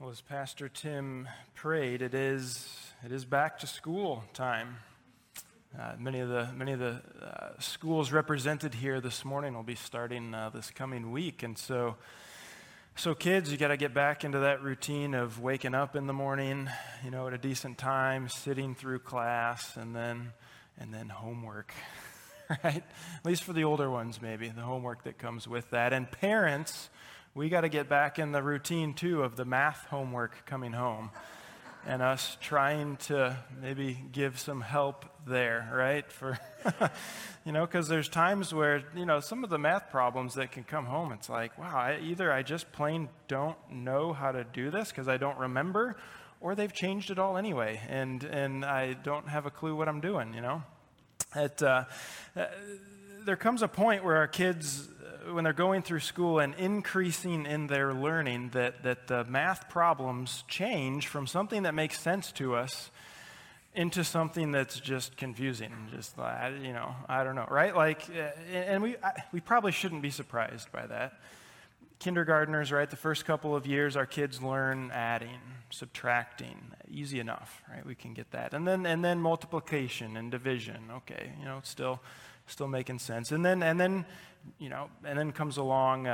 Well, as Pastor Tim prayed, it is back to school time. Many of the schools represented here this morning will be starting this coming week, and so kids, you got to get back into that routine of waking up in the morning, you know, at a decent time, sitting through class, and then homework, right? At least for the older ones, maybe the homework that comes with that, and parents. We got to get back in the routine, too, of the math homework coming home and us trying to maybe give some help there, right? For, you know, because there's times where, you know, some of the math problems that can come home, it's like, wow, I just plain don't know how to do this because I don't remember, or they've changed it all anyway, and I don't have a clue what I'm doing, you know? There comes a point where our kids, when they're going through school and increasing in their learning, that the math problems change from something that makes sense to us into something that's just confusing, just, you know, I don't know, right? Like, and we probably shouldn't be surprised by that. Kindergartners, right, the first couple of years, our kids learn adding, subtracting, easy enough, right? We can get that. And then multiplication and division, okay, you know, still making sense. And then, you know, and then comes along,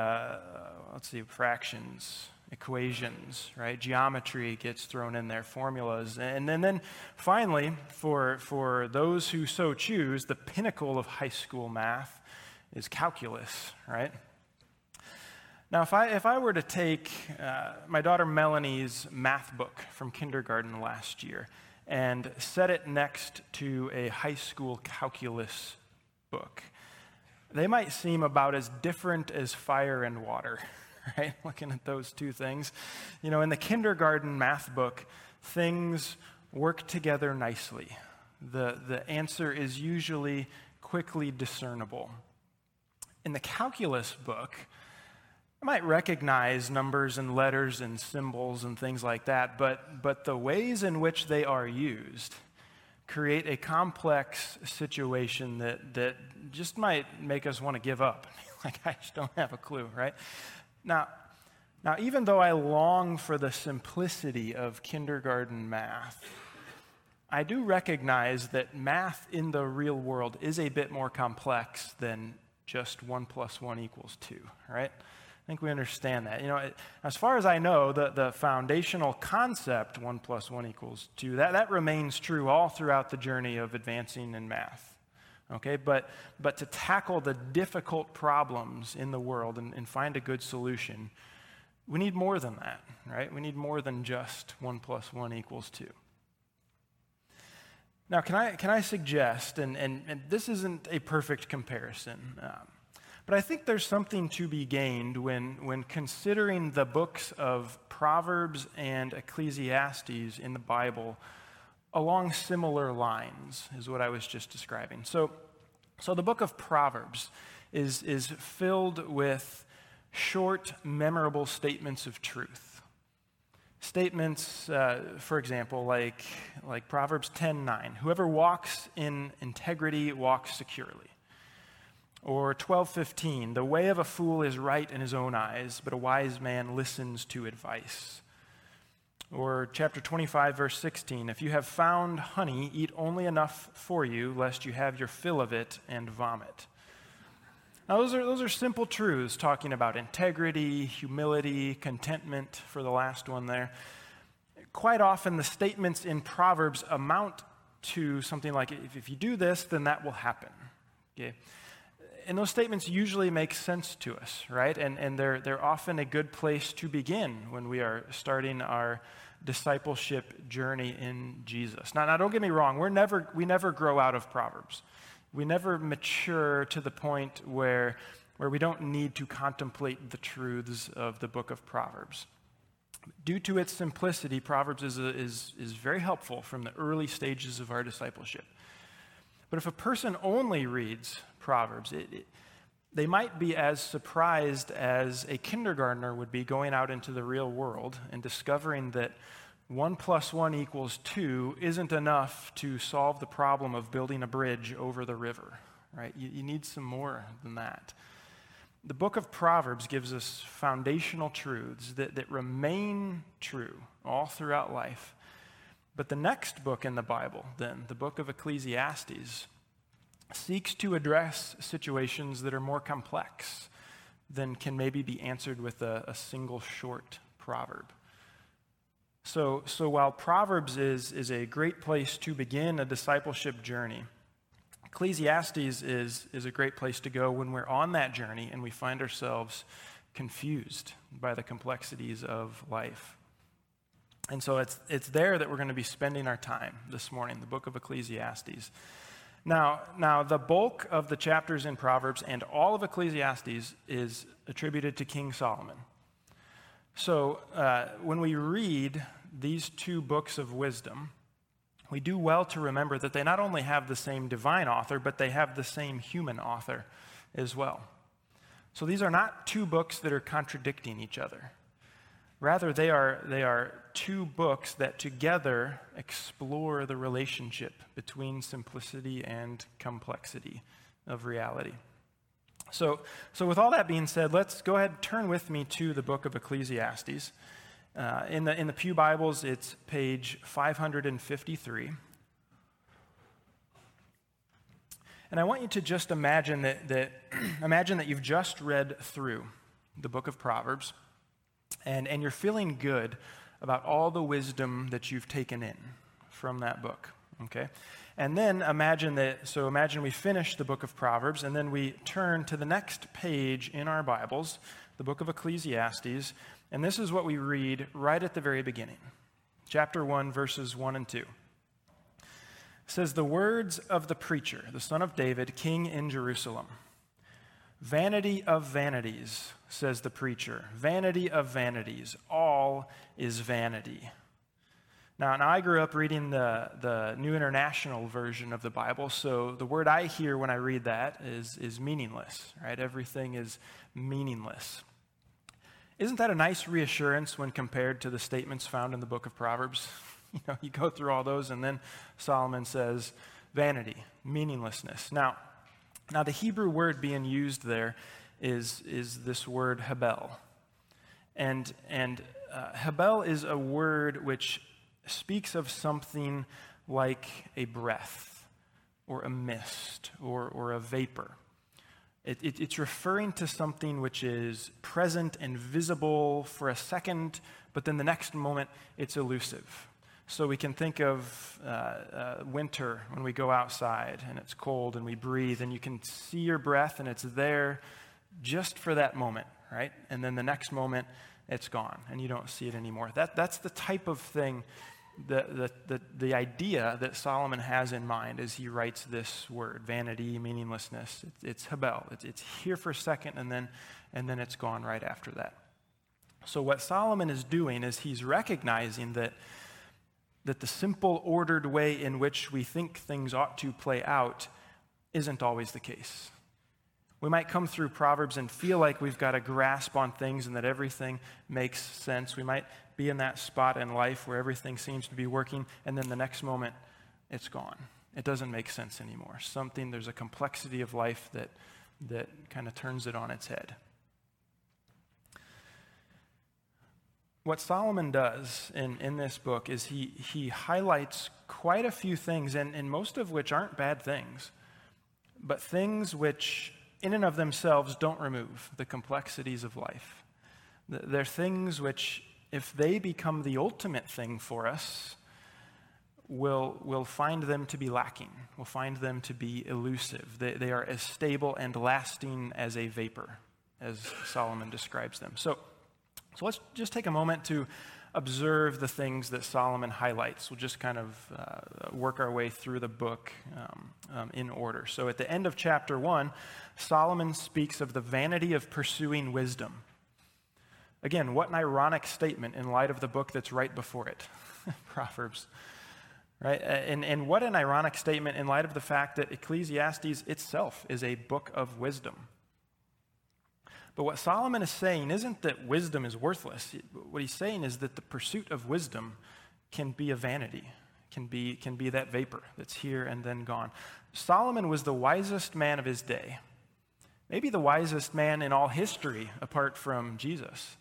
fractions, equations, right? Geometry gets thrown in there, formulas. And then finally, for those who so choose, the pinnacle of high school math is calculus, right? Now, if I were to take my daughter Melanie's math book from kindergarten last year and set it next to a high school calculus book, they might seem about as different as fire and water, right? Looking at those two things. You know, in the kindergarten math book, things work together nicely. The answer is usually quickly discernible. In the calculus book, I might recognize numbers and letters and symbols and things like that, but the ways in which they are used create a complex situation that just might make us want to give up. Like, I just don't have a clue, right? Now, even though I long for the simplicity of kindergarten math, I do recognize that math in the real world is a bit more complex than just 1 + 1 = 2, right? I think we understand that. You know, as far as I know, the foundational concept, 1 + 1 = 2, that remains true all throughout the journey of advancing in math. Okay, but to tackle the difficult problems in the world and find a good solution, we need more than that, right? We need more than just 1 + 1 = 2. Now, can I suggest, and this isn't a perfect comparison, but I think there's something to be gained when considering the books of Proverbs and Ecclesiastes in the Bible along similar lines, is what I was just describing. So the book of Proverbs is filled with short, memorable statements of truth. Statements, for example, like Proverbs 10:9, whoever walks in integrity walks securely. Or 12:15, the way of a fool is right in his own eyes, but a wise man listens to advice. Or chapter 25, verse 16, if you have found honey, eat only enough for you, lest you have your fill of it and vomit. Now, those are simple truths talking about integrity, humility, contentment, for the last one there. Quite often, the statements in Proverbs amount to something like, if you do this, then that will happen. Okay? And those statements usually make sense to us, right? And they're often a good place to begin when we are starting our discipleship journey in Jesus. Now, don't get me wrong. We never grow out of Proverbs. We never mature to the point where we don't need to contemplate the truths of the book of Proverbs. Due to its simplicity, Proverbs is very helpful from the early stages of our discipleship. But if a person only reads Proverbs, they might be as surprised as a kindergartner would be going out into the real world and discovering that 1 + 1 = 2 isn't enough to solve the problem of building a bridge over the river, right? You need some more than that. The book of Proverbs gives us foundational truths that remain true all throughout life. But the next book in the Bible, then, the book of Ecclesiastes, seeks to address situations that are more complex than can maybe be answered with a single short proverb. So while Proverbs is a great place to begin a discipleship journey, Ecclesiastes is a great place to go when we're on that journey and we find ourselves confused by the complexities of life. And so it's there that we're going to be spending our time this morning, the book of Ecclesiastes. Now the bulk of the chapters in Proverbs and all of Ecclesiastes is attributed to King Solomon. So when we read these two books of wisdom, we do well to remember that they not only have the same divine author, but they have the same human author as well. So these are not two books that are contradicting each other. Rather, they are two books that together explore the relationship between simplicity and complexity of reality. So with all that being said, let's go ahead and turn with me to the book of Ecclesiastes. In the Pew Bibles, it's page 553. And I want you to just imagine that you've just read through the book of Proverbs. And you're feeling good about all the wisdom that you've taken in from that book, okay? And then imagine we finish the book of Proverbs, and then we turn to the next page in our Bibles, the book of Ecclesiastes, and this is what we read right at the very beginning. Chapter 1, verses 1 and 2. It says, "The words of the preacher, the son of David, king in Jerusalem. Vanity of vanities, says the preacher. Vanity of vanities. All is vanity." Now I grew up reading the New International Version of the Bible, so the word I hear when I read that is meaningless, right? Everything is meaningless. Isn't that a nice reassurance when compared to the statements found in the book of Proverbs? You go through all those, and then Solomon says, vanity, meaninglessness. Now the Hebrew word being used there is this word hebel. And hebel is a word which speaks of something like a breath or a mist or a vapor. It's referring to something which is present and visible for a second, but then the next moment it's elusive. So we can think of winter when we go outside and it's cold and we breathe and you can see your breath and it's there just for that moment, right? And then the next moment it's gone and you don't see it anymore. That's the type of thing, the idea that Solomon has in mind as he writes this word, vanity, meaninglessness. It's hebel. It's here for a second and then it's gone right after that. So what Solomon is doing is he's recognizing that the simple, ordered way in which we think things ought to play out isn't always the case. We might come through Proverbs and feel like we've got a grasp on things and that everything makes sense. We might be in that spot in life where everything seems to be working, and then the next moment, it's gone. It doesn't make sense anymore. There's a complexity of life that kind of turns it on its head. What Solomon does in this book is he highlights quite a few things, and most of which aren't bad things, but things which in and of themselves don't remove the complexities of life. They're things which, if they become the ultimate thing for us, we'll find them to be lacking. We'll find them to be elusive. They are as stable and lasting as a vapor, as Solomon describes them. So let's just take a moment to observe the things that Solomon highlights. We'll just kind of work our way through the book in order. So at the end of chapter 1, Solomon speaks of the vanity of pursuing wisdom. Again, what an ironic statement in light of the book that's right before it, Proverbs. Right? And what an ironic statement in light of the fact that Ecclesiastes itself is a book of wisdom. But what Solomon is saying isn't that wisdom is worthless. What he's saying is that the pursuit of wisdom can be a vanity, can be that vapor that's here and then gone. Solomon was the wisest man of his day, maybe the wisest man in all history apart from Jesus.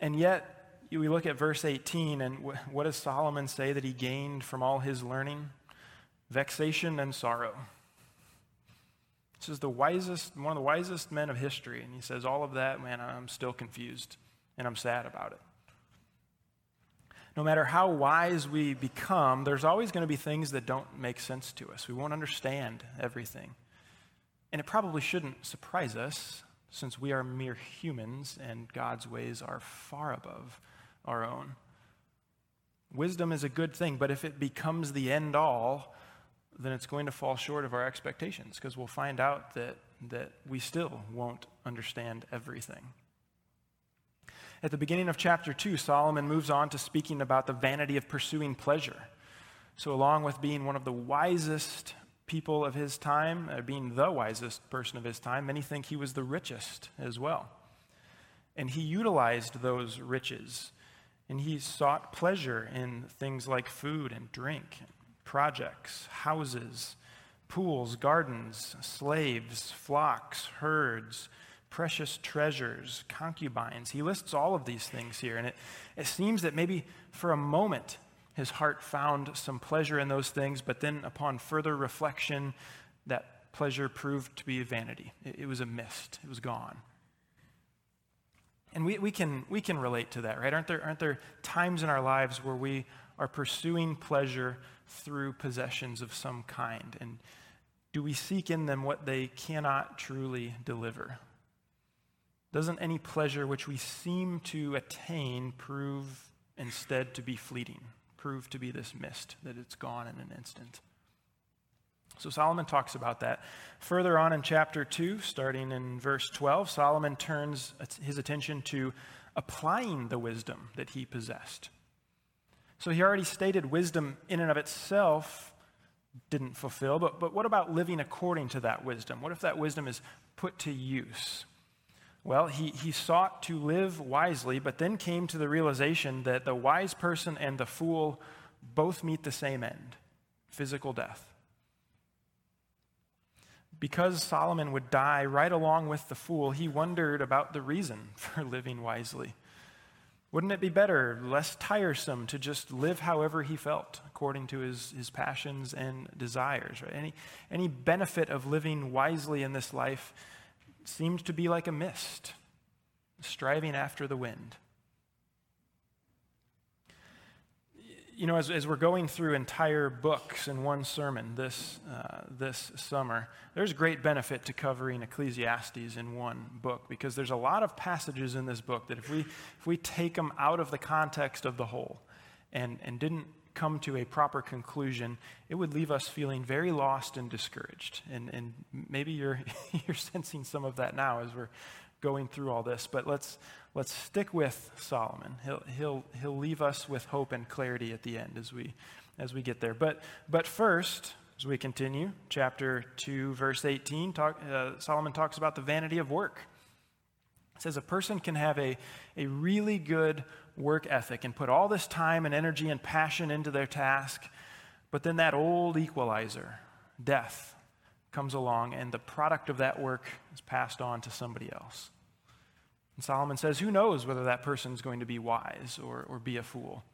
And yet, we look at verse 18, and what does Solomon say that he gained from all his learning? Vexation and sorrow. This is the wisest, one of the wisest men of history, and he says, all of that, man, I'm still confused, and I'm sad about it. No matter how wise we become, there's always going to be things that don't make sense to us. We won't understand everything. And it probably shouldn't surprise us, since we are mere humans and God's ways are far above our own. Wisdom is a good thing, but if it becomes the end all, then it's going to fall short of our expectations, because we'll find out that we still won't understand everything. At the beginning of chapter 2, Solomon moves on to speaking about the vanity of pursuing pleasure. So along with being one of the wisest people of his time, being the wisest person of his time, many think he was the richest as well. And he utilized those riches, and he sought pleasure in things like food and drink, projects, houses, pools, gardens, slaves, flocks, herds, precious treasures, concubines. He lists all of these things here, and it seems that maybe for a moment his heart found some pleasure in those things, but then upon further reflection, that pleasure proved to be a vanity. It was a mist. It was gone. And we can relate to that, right? Aren't there times in our lives where we are pursuing pleasure through possessions of some kind, and do we seek in them what they cannot truly deliver? Doesn't any pleasure which we seem to attain prove instead to be fleeting, prove to be this mist, that it's gone in an instant? So Solomon talks about that. Further on in chapter 2, starting in verse 12, Solomon turns his attention to applying the wisdom that he possessed. So he already stated wisdom in and of itself didn't fulfill, but what about living according to that wisdom? What if that wisdom is put to use? Well, he sought to live wisely, but then came to the realization that the wise person and the fool both meet the same end, physical death. Because Solomon would die right along with the fool, he wondered about the reason for living wisely. Wouldn't it be better, less tiresome, to just live however he felt, according to his passions and desires? Right? Any benefit of living wisely in this life seemed to be like a mist, striving after the wind. You know, as we're going through entire books in one sermon this summer, there's great benefit to covering Ecclesiastes in one book, because there's a lot of passages in this book that if we take them out of the context of the whole and didn't come to a proper conclusion, it would leave us feeling very lost and discouraged. And maybe you're sensing some of that now as we're going through all this. But let's stick with Solomon. He'll leave us with hope and clarity at the end as we get there. But first, as we continue, chapter 2, verse 18, Solomon talks about the vanity of work. It says a person can have a really good work ethic and put all this time and energy and passion into their task, but then that old equalizer, death, comes along, and the product of that work is passed on to somebody else. And Solomon says, who knows whether that person's going to be wise or be a fool?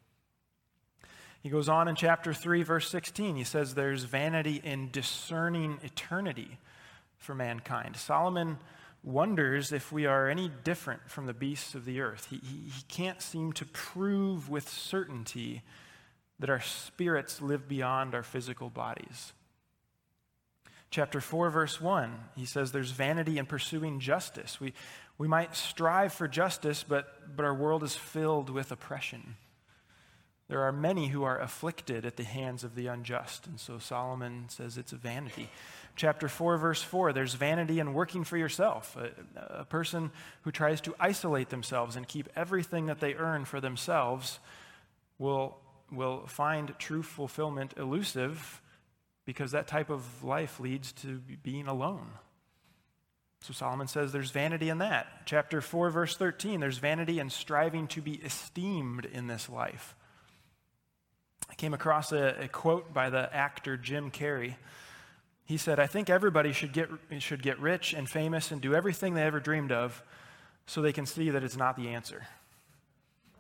He goes on in chapter 3, verse 16. He says there's vanity in discerning eternity for mankind. Solomon wonders if we are any different from the beasts of the earth. He can't seem to prove with certainty that our spirits live beyond our physical bodies. Chapter 4, verse 1, he says there's vanity in pursuing justice. We might strive for justice, but our world is filled with oppression. There are many who are afflicted at the hands of the unjust, and so Solomon says it's a vanity. Chapter 4, verse 4, there's vanity in working for yourself. A person who tries to isolate themselves and keep everything that they earn for themselves will find true fulfillment elusive, because that type of life leads to being alone. So Solomon says there's vanity in that. Chapter 4, verse 13, there's vanity in striving to be esteemed in this life. I came across a quote by the actor Jim Carrey. He said, I think everybody should get rich and famous and do everything they ever dreamed of so they can see that it's not the answer.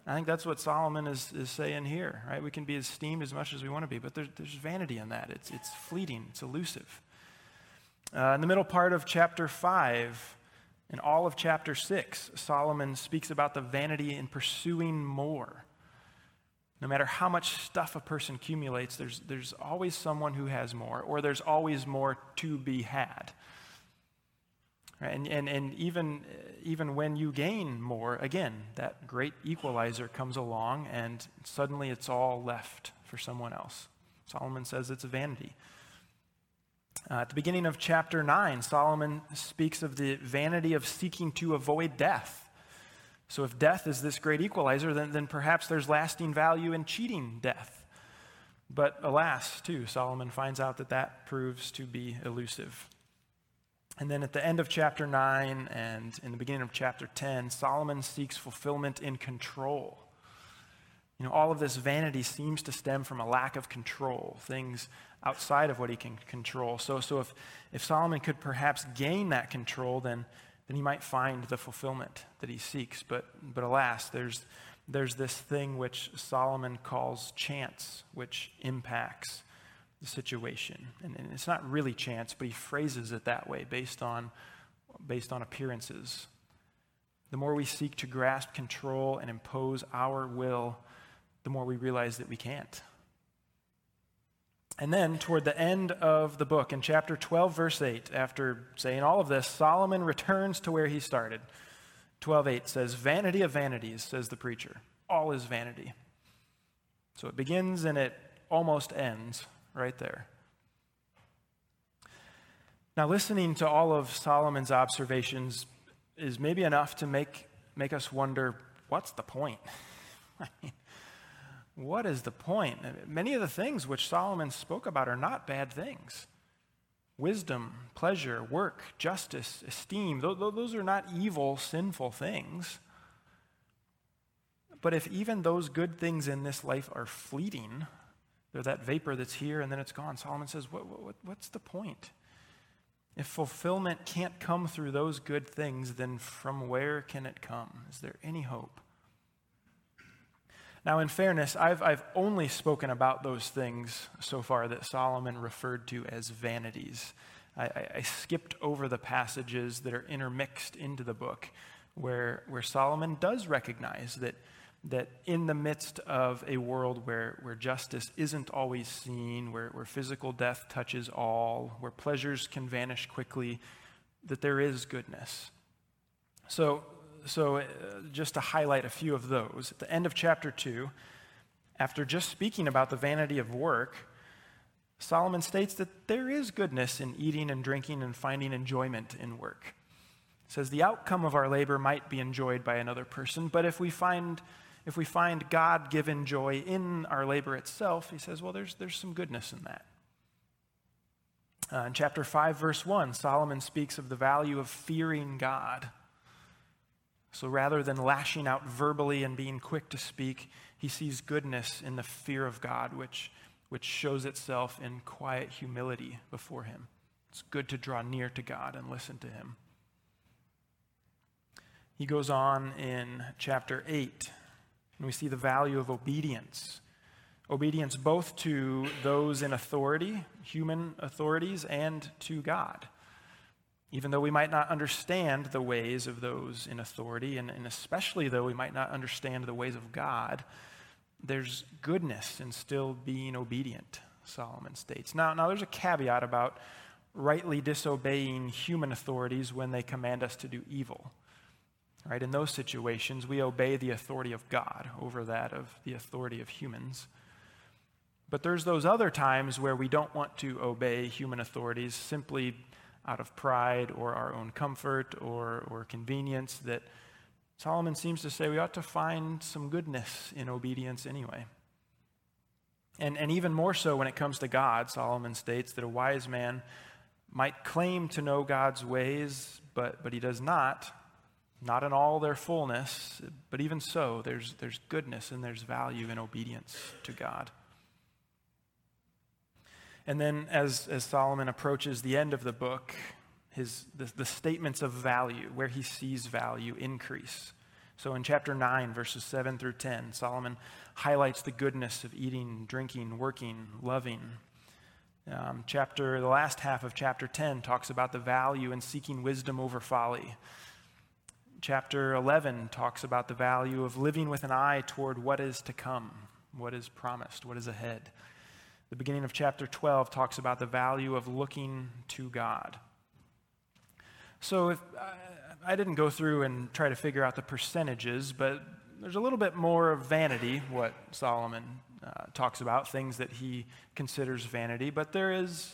I think that's what Solomon is saying here, right? We can be esteemed as much as we want to be, but there's vanity in that. It's fleeting. It's elusive. In the middle part of chapter 5 and all of chapter 6, Solomon speaks about the vanity in pursuing more. No matter how much stuff a person accumulates, there's always someone who has more, or there's always more to be had. Right? And even when you gain more, again, that great equalizer comes along, and suddenly it's all left for someone else. Solomon says it's a vanity. At the beginning of chapter 9, Solomon speaks of the vanity of seeking to avoid death. So if death is this great equalizer, then perhaps there's lasting value in cheating death. But alas, too, Solomon finds out that proves to be elusive. And then at the end of chapter 9 and in the beginning of chapter 10, Solomon seeks fulfillment in control. You know, all of this vanity seems to stem from a lack of control, things outside of what he can control. So if Solomon could perhaps gain that control, then he might find the fulfillment that he seeks. But alas, there's this thing which Solomon calls chance, which impacts the situation. And it's not really chance, but he phrases it that way based on appearances. The more we seek to grasp control and impose our will, the more we realize that we can't. And then toward the end of the book, in chapter 12, verse 8, after saying all of this, Solomon returns to where he started. 12:8 says, vanity of vanities, says the preacher. All is vanity. So it begins and it almost ends right there. Now, listening to all of Solomon's observations is maybe enough to make us wonder, what's the point? I mean, what is the point? Many of the things which Solomon spoke about are not bad things. Wisdom, pleasure, work, justice, esteem, those are not evil, sinful things. But if even those good things in this life are fleeting, they're that vapor that's here and then it's gone, Solomon says, what's the point? If fulfillment can't come through those good things, then from where can it come? Is there any hope? Now, in fairness, I've only spoken about those things so far that Solomon referred to as vanities. I skipped over the passages that are intermixed into the book where Solomon does recognize that in the midst of a world where justice isn't always seen, where physical death touches all, where pleasures can vanish quickly, that there is goodness. So just to highlight a few of those, at the end of chapter 2, after just speaking about the vanity of work, Solomon states that there is goodness in eating and drinking and finding enjoyment in work. He says the outcome of our labor might be enjoyed by another person, but if we find God-given joy in our labor itself, he says, well, there's some goodness in that. In chapter 5, verse 1, Solomon speaks of the value of fearing God. So rather than lashing out verbally and being quick to speak, he sees goodness in the fear of God, which shows itself in quiet humility before him. It's good to draw near to God and listen to him. He goes on in chapter 8, and we see the value of obedience. Obedience both to those in authority, human authorities, and to God. Even though we might not understand the ways of those in authority, and especially though we might not understand the ways of God, there's goodness in still being obedient, Solomon states. Now there's a caveat about rightly disobeying human authorities when they command us to do evil. Right? In those situations, we obey the authority of God over that of the authority of humans. But there's those other times where we don't want to obey human authorities simply out of pride or our own comfort or convenience, that Solomon seems to say we ought to find some goodness in obedience anyway. And even more so when it comes to God, Solomon states that a wise man might claim to know God's ways, but he does not in all their fullness, but even so, there's goodness and there's value in obedience to God. And then as Solomon approaches the end of the book, the statements of value, where he sees value increase. So in chapter 9, verses 7 through 10, Solomon highlights the goodness of eating, drinking, working, loving. The last half of chapter 10 talks about the value in seeking wisdom over folly. Chapter 11 talks about the value of living with an eye toward what is to come, what is promised, what is ahead. The beginning of chapter 12 talks about the value of looking to God. So if I didn't go through and try to figure out the percentages, but there's a little bit more of vanity, what Solomon talks about, things that he considers vanity, but there is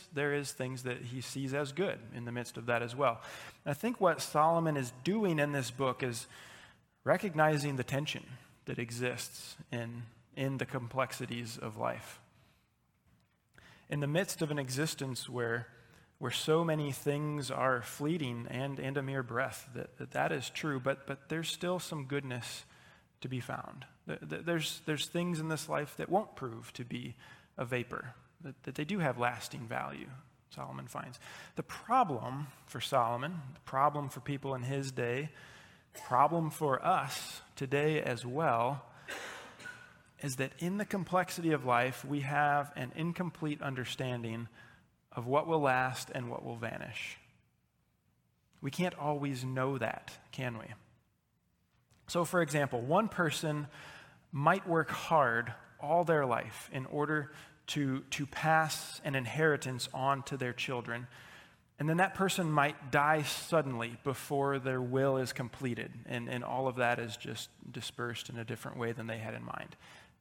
things that he sees as good in the midst of that as well. And I think what Solomon is doing in this book is recognizing the tension that exists in the complexities of life. In the midst of an existence where so many things are fleeting and a mere breath, that is true, but there's still some goodness to be found. There's things in this life that won't prove to be a vapor, that they do have lasting value, Solomon finds. The problem for Solomon, the problem for people in his day, the problem for us today as well, is that in the complexity of life, we have an incomplete understanding of what will last and what will vanish. We can't always know that, can we? So, for example, one person might work hard all their life in order to pass an inheritance on to their children, and then that person might die suddenly before their will is completed, and all of that is just dispersed in a different way than they had in mind.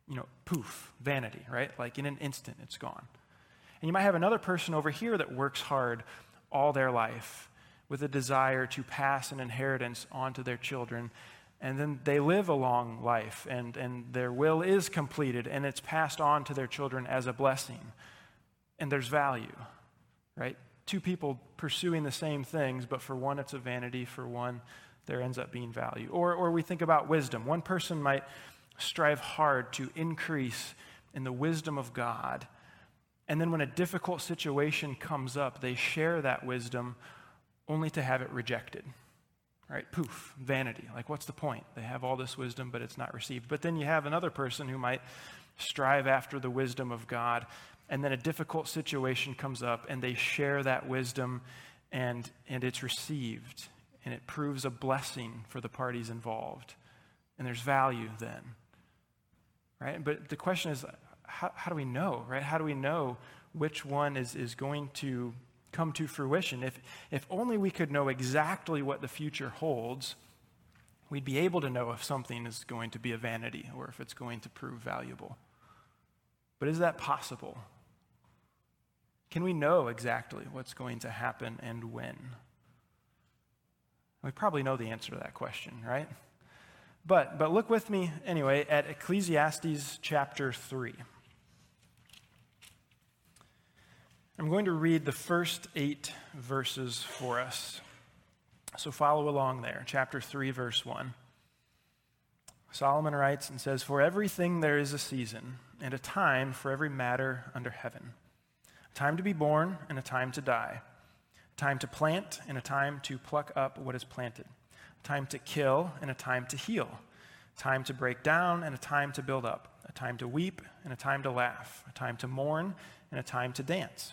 You know, poof, vanity, right? Like in an instant, it's gone. And you might have another person over here that works hard all their life with a desire to pass an inheritance onto their children. And then they live a long life and their will is completed and it's passed on to their children as a blessing. And there's value, right? Two people pursuing the same things, but for one it's a vanity, for one there ends up being value. Or we think about wisdom. One person might strive hard to increase in the wisdom of God. And then when a difficult situation comes up, they share that wisdom only to have it rejected, right? Poof, vanity. Like, what's the point? They have all this wisdom, but it's not received. But then you have another person who might strive after the wisdom of God, and then a difficult situation comes up, and they share that wisdom, and it's received, and it proves a blessing for the parties involved. And there's value then, right? But the question is, how do we know, right? How do we know which one is going to come to fruition? If only we could know exactly what the future holds, we'd be able to know if something is going to be a vanity or if it's going to prove valuable. But is that possible? Can we know exactly what's going to happen and when? We probably know the answer to that question, right? But look with me anyway at Ecclesiastes chapter 3. I'm going to read the first 8 verses for us. So follow along there. Chapter 3, verse 1. Solomon writes and says, "For everything there is a season, and a time for every matter under heaven. A time to be born, and a time to die. A time to plant, and a time to pluck up what is planted. A time to kill, and a time to heal. A time to break down, and a time to build up. A time to weep, and a time to laugh. A time to mourn, and a time to dance.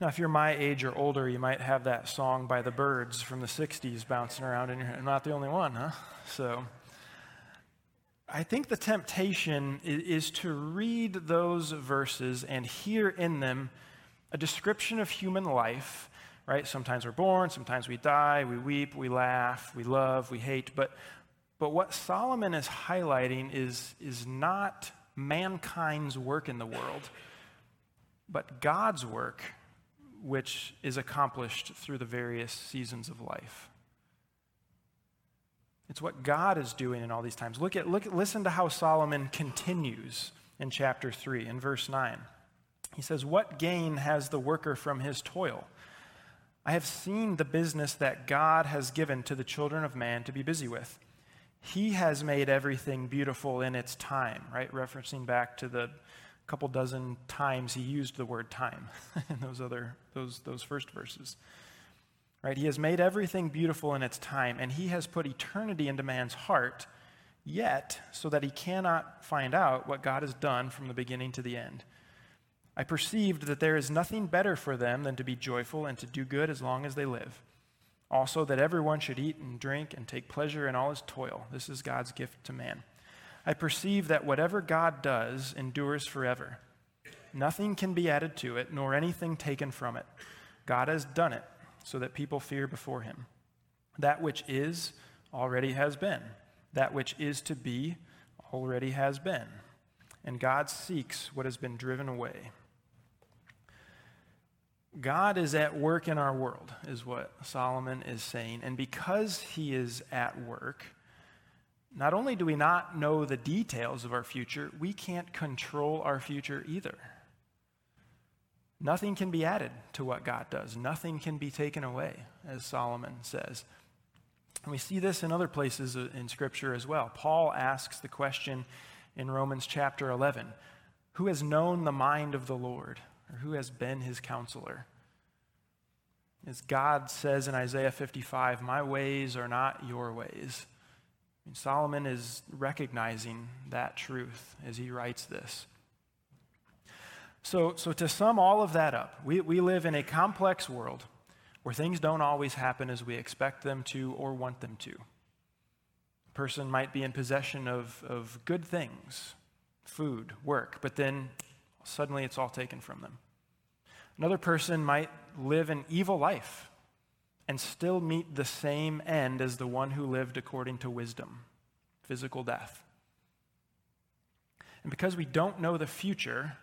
Now, if you're my age or older, you might have that song by the Byrds from the 60s bouncing around in your head. I'm not the only one, huh? So I think the temptation is to read those verses and hear in them a description of human life, right? Sometimes we're born, sometimes we die, we weep, we laugh, we love, we hate. But what Solomon is highlighting is not mankind's work in the world, but God's work which is accomplished through the various seasons of life. It's what God is doing in all these times. Listen to how Solomon continues in chapter 3, in verse 9. He says, "What gain has the worker from his toil? I have seen the business that God has given to the children of man to be busy with. He has made everything beautiful in its time," right? Referencing back to the couple dozen times he used the word time in those first verses. Right? "He has made everything beautiful in its time, and he has put eternity into man's heart, yet so that he cannot find out what God has done from the beginning to the end. I perceived that there is nothing better for them than to be joyful and to do good as long as they live. Also that everyone should eat and drink and take pleasure in all his toil. This is God's gift to man. I perceive that whatever God does endures forever. Nothing can be added to it, nor anything taken from it. God has done it, so that people fear before him. That which is already has been. That which is to be already has been. And God seeks what has been driven away." God is at work in our world, is what Solomon is saying. And because he is at work, not only do we not know the details of our future, we can't control our future either. Nothing can be added to what God does. Nothing can be taken away, as Solomon says. And we see this in other places in Scripture as well. Paul asks the question in Romans chapter 11, "Who has known the mind of the Lord? Or who has been his counselor?" As God says in Isaiah 55, "My ways are not your ways." And Solomon is recognizing that truth as he writes this. So to sum all of that up, we live in a complex world where things don't always happen as we expect them to or want them to. A person might be in possession of good things, food, work, but then suddenly it's all taken from them. Another person might live an evil life and still meet the same end as the one who lived according to wisdom, physical death. And because we don't know the future,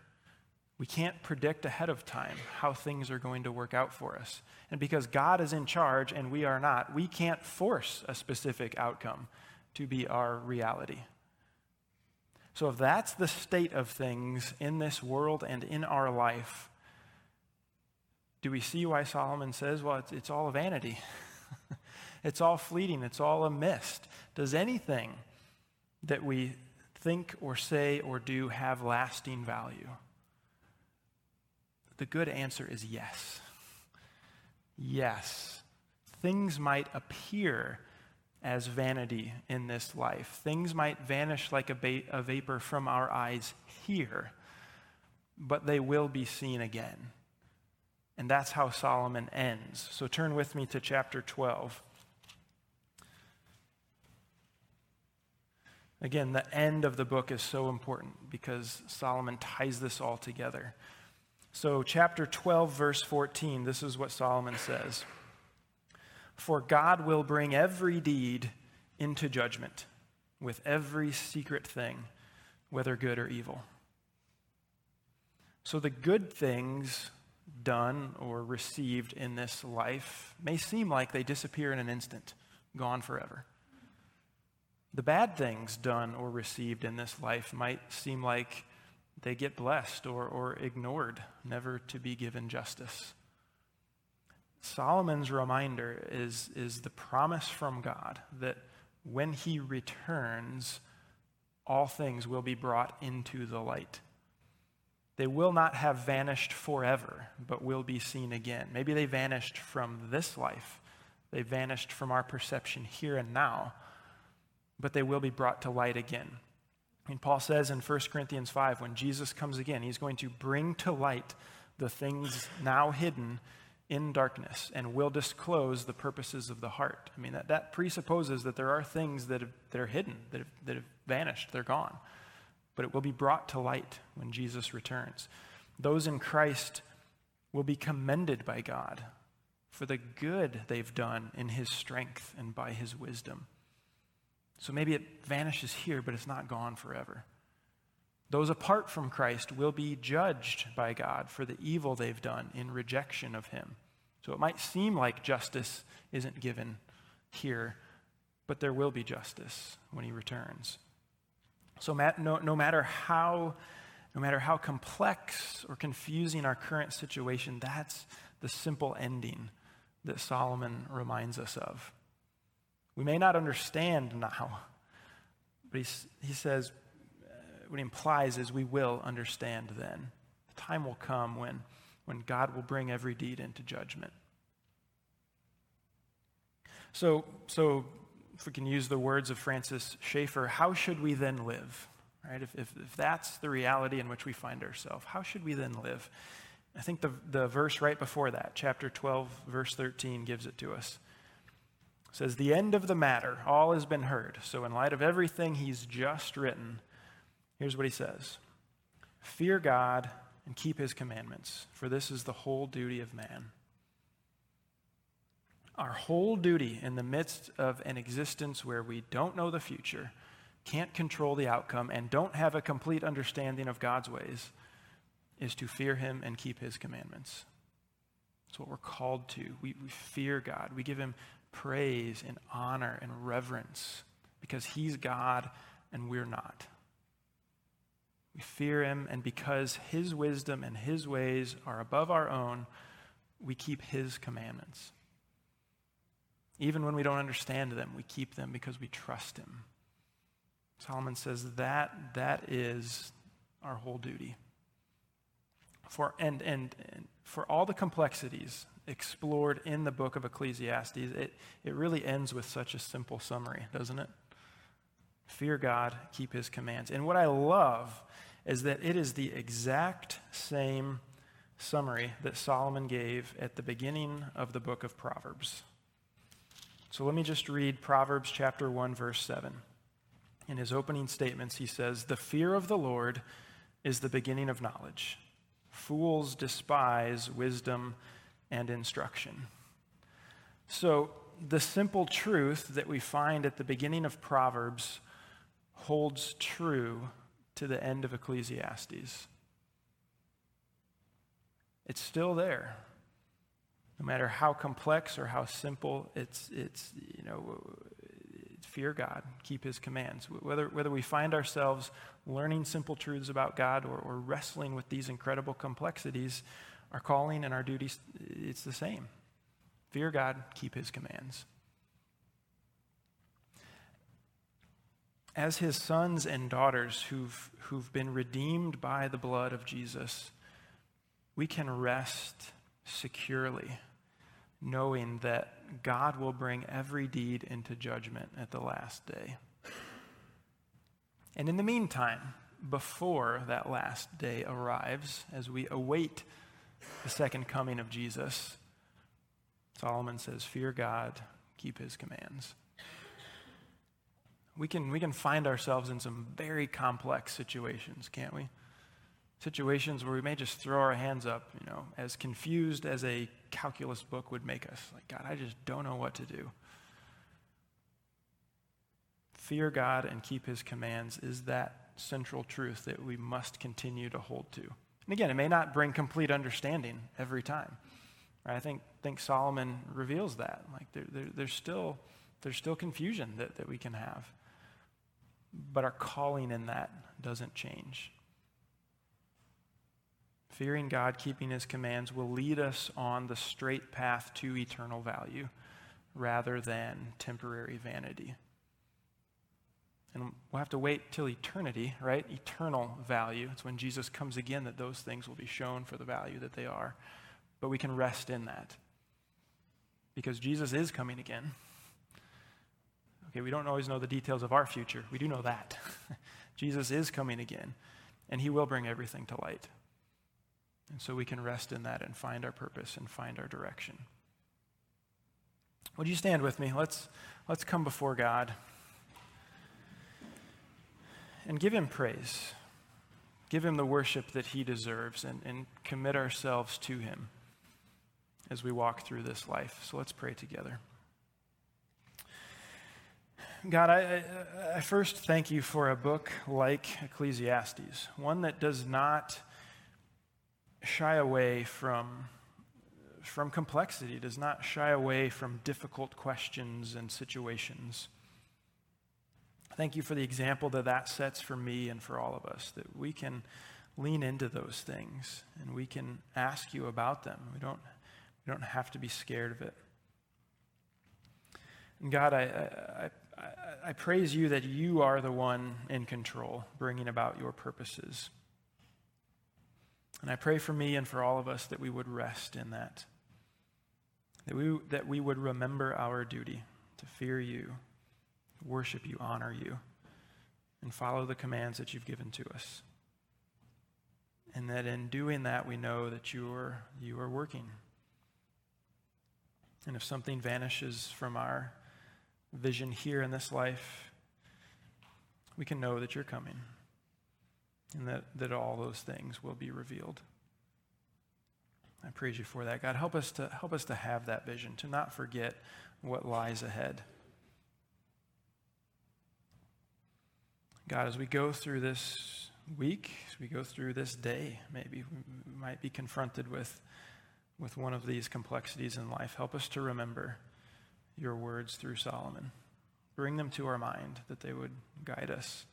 we can't predict ahead of time how things are going to work out for us. And because God is in charge and we are not, we can't force a specific outcome to be our reality. So if that's the state of things in this world and in our life, do we see why Solomon says, well, it's all a vanity. It's all fleeting. It's all a mist. Does anything that we think or say or do have lasting value? The good answer is yes. Yes. Things might appear as vanity in this life. Things might vanish like a vapor from our eyes here, but they will be seen again. And that's how Solomon ends. So turn with me to chapter 12. Again, the end of the book is so important because Solomon ties this all together. So chapter 12, verse 14, this is what Solomon says. "For God will bring every deed into judgment with every secret thing, whether good or evil." So the good things done or received in this life may seem like they disappear in an instant, gone forever. The bad things done or received in this life might seem like they get blessed or ignored, never to be given justice. Solomon's reminder is the promise from God that when he returns, all things will be brought into the light. They will not have vanished forever, but will be seen again. Maybe they vanished from this life. They vanished from our perception here and now, but they will be brought to light again. And Paul says in 1 Corinthians 5, when Jesus comes again, he's going to bring to light the things now hidden in darkness and will disclose the purposes of the heart. I mean, that presupposes that there are things that are hidden, that have vanished, they're gone. But it will be brought to light when Jesus returns. Those in Christ will be commended by God for the good they've done in his strength and by his wisdom. So maybe it vanishes here, but it's not gone forever. Those apart from Christ will be judged by God for the evil they've done in rejection of him. So it might seem like justice isn't given here, but there will be justice when he returns. So no matter how complex or confusing our current situation, that's the simple ending that Solomon reminds us of. We may not understand now, but he says, what he implies is we will understand then. The time will come when God will bring every deed into judgment. So if we can use the words of Francis Schaeffer, how should we then live? Right? If that's the reality in which we find ourselves, how should we then live? I think the verse right before that, chapter 12, verse 13, gives it to us. It says, the end of the matter, all has been heard. So in light of everything he's just written, here's what he says. Fear God and keep his commandments, for this is the whole duty of man. Our whole duty in the midst of an existence where we don't know the future, can't control the outcome, and don't have a complete understanding of God's ways is to fear him and keep his commandments. That's what we're called to. We fear God. We give him praise and honor and reverence because he's God and we're not. We fear him, and because his wisdom and his ways are above our own, we keep his commandments. Even when we don't understand them, we keep them because we trust him. Solomon says that is our whole duty. And for all the complexities explored in the book of Ecclesiastes, it really ends with such a simple summary, doesn't it? Fear God, keep his commands. And what I love is that it is the exact same summary that Solomon gave at the beginning of the book of Proverbs. So let me just read Proverbs chapter 1, verse 7. In his opening statements, he says, the fear of the Lord is the beginning of knowledge. Fools despise wisdom and instruction. So the simple truth that we find at the beginning of Proverbs holds true to the end of Ecclesiastes. It's still there. No matter how complex or how simple, it's fear God, keep his commands. Whether we find ourselves learning simple truths about God or wrestling with these incredible complexities, our calling and our duties, it's the same. Fear God, keep his commands. As his sons and daughters who've been redeemed by the blood of Jesus, we can rest securely, knowing that God will bring every deed into judgment at the last day. And in the meantime, before that last day arrives, as we await the second coming of Jesus, Solomon says, fear God, keep his commands. We can find ourselves in some very complex situations, can't we? Situations where we may just throw our hands up, as confused as a calculus book would make us. Like, God, I just don't know what to do. Fear God and keep his commands is that central truth that we must continue to hold to. And again, it may not bring complete understanding every time. Right? I think Solomon reveals that. Like, there's still confusion that we can have. But our calling in that doesn't change. Fearing God, keeping his commands will lead us on the straight path to eternal value rather than temporary vanity. And we'll have to wait till eternity, right? Eternal value. It's when Jesus comes again that those things will be shown for the value that they are. But we can rest in that because Jesus is coming again. Okay, we don't always know the details of our future. We do know that. Jesus is coming again, and he will bring everything to light. And so we can rest in that and find our purpose and find our direction. Would you stand with me? Let's come before God and give him praise. Give him the worship that he deserves and commit ourselves to him as we walk through this life. So let's pray together. God, I first thank you for a book like Ecclesiastes, one that does not shy away from complexity, does not shy away from difficult questions and situations. Thank you for the example that that sets for me and for all of us, that we can lean into those things and we can ask you about them. We don't have to be scared of it. And God, I praise you that you are the one in control, bringing about your purposes. And I pray for me and for all of us that we would rest in that, that we would remember our duty to fear you, worship you, honor you, and follow the commands that you've given to us. And that in doing that, we know that you are working. And if something vanishes from our vision here in this life, we can know that you're coming and that all those things will be revealed. I praise you for that. God, help us to have that vision, to not forget what lies ahead. God, as we go through this week, as we go through this day, maybe we might be confronted with one of these complexities in life. Help us to remember your words through Solomon. Bring them to our mind, that they would guide us.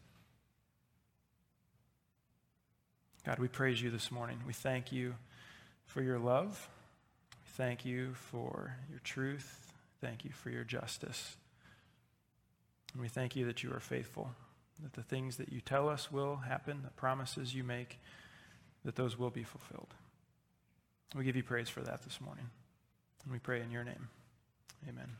God, we praise you this morning. We thank you for your love. We thank you for your truth. Thank you for your justice. And we thank you that you are faithful, that the things that you tell us will happen, the promises you make, that those will be fulfilled. We give you praise for that this morning. And we pray in your name. Amen.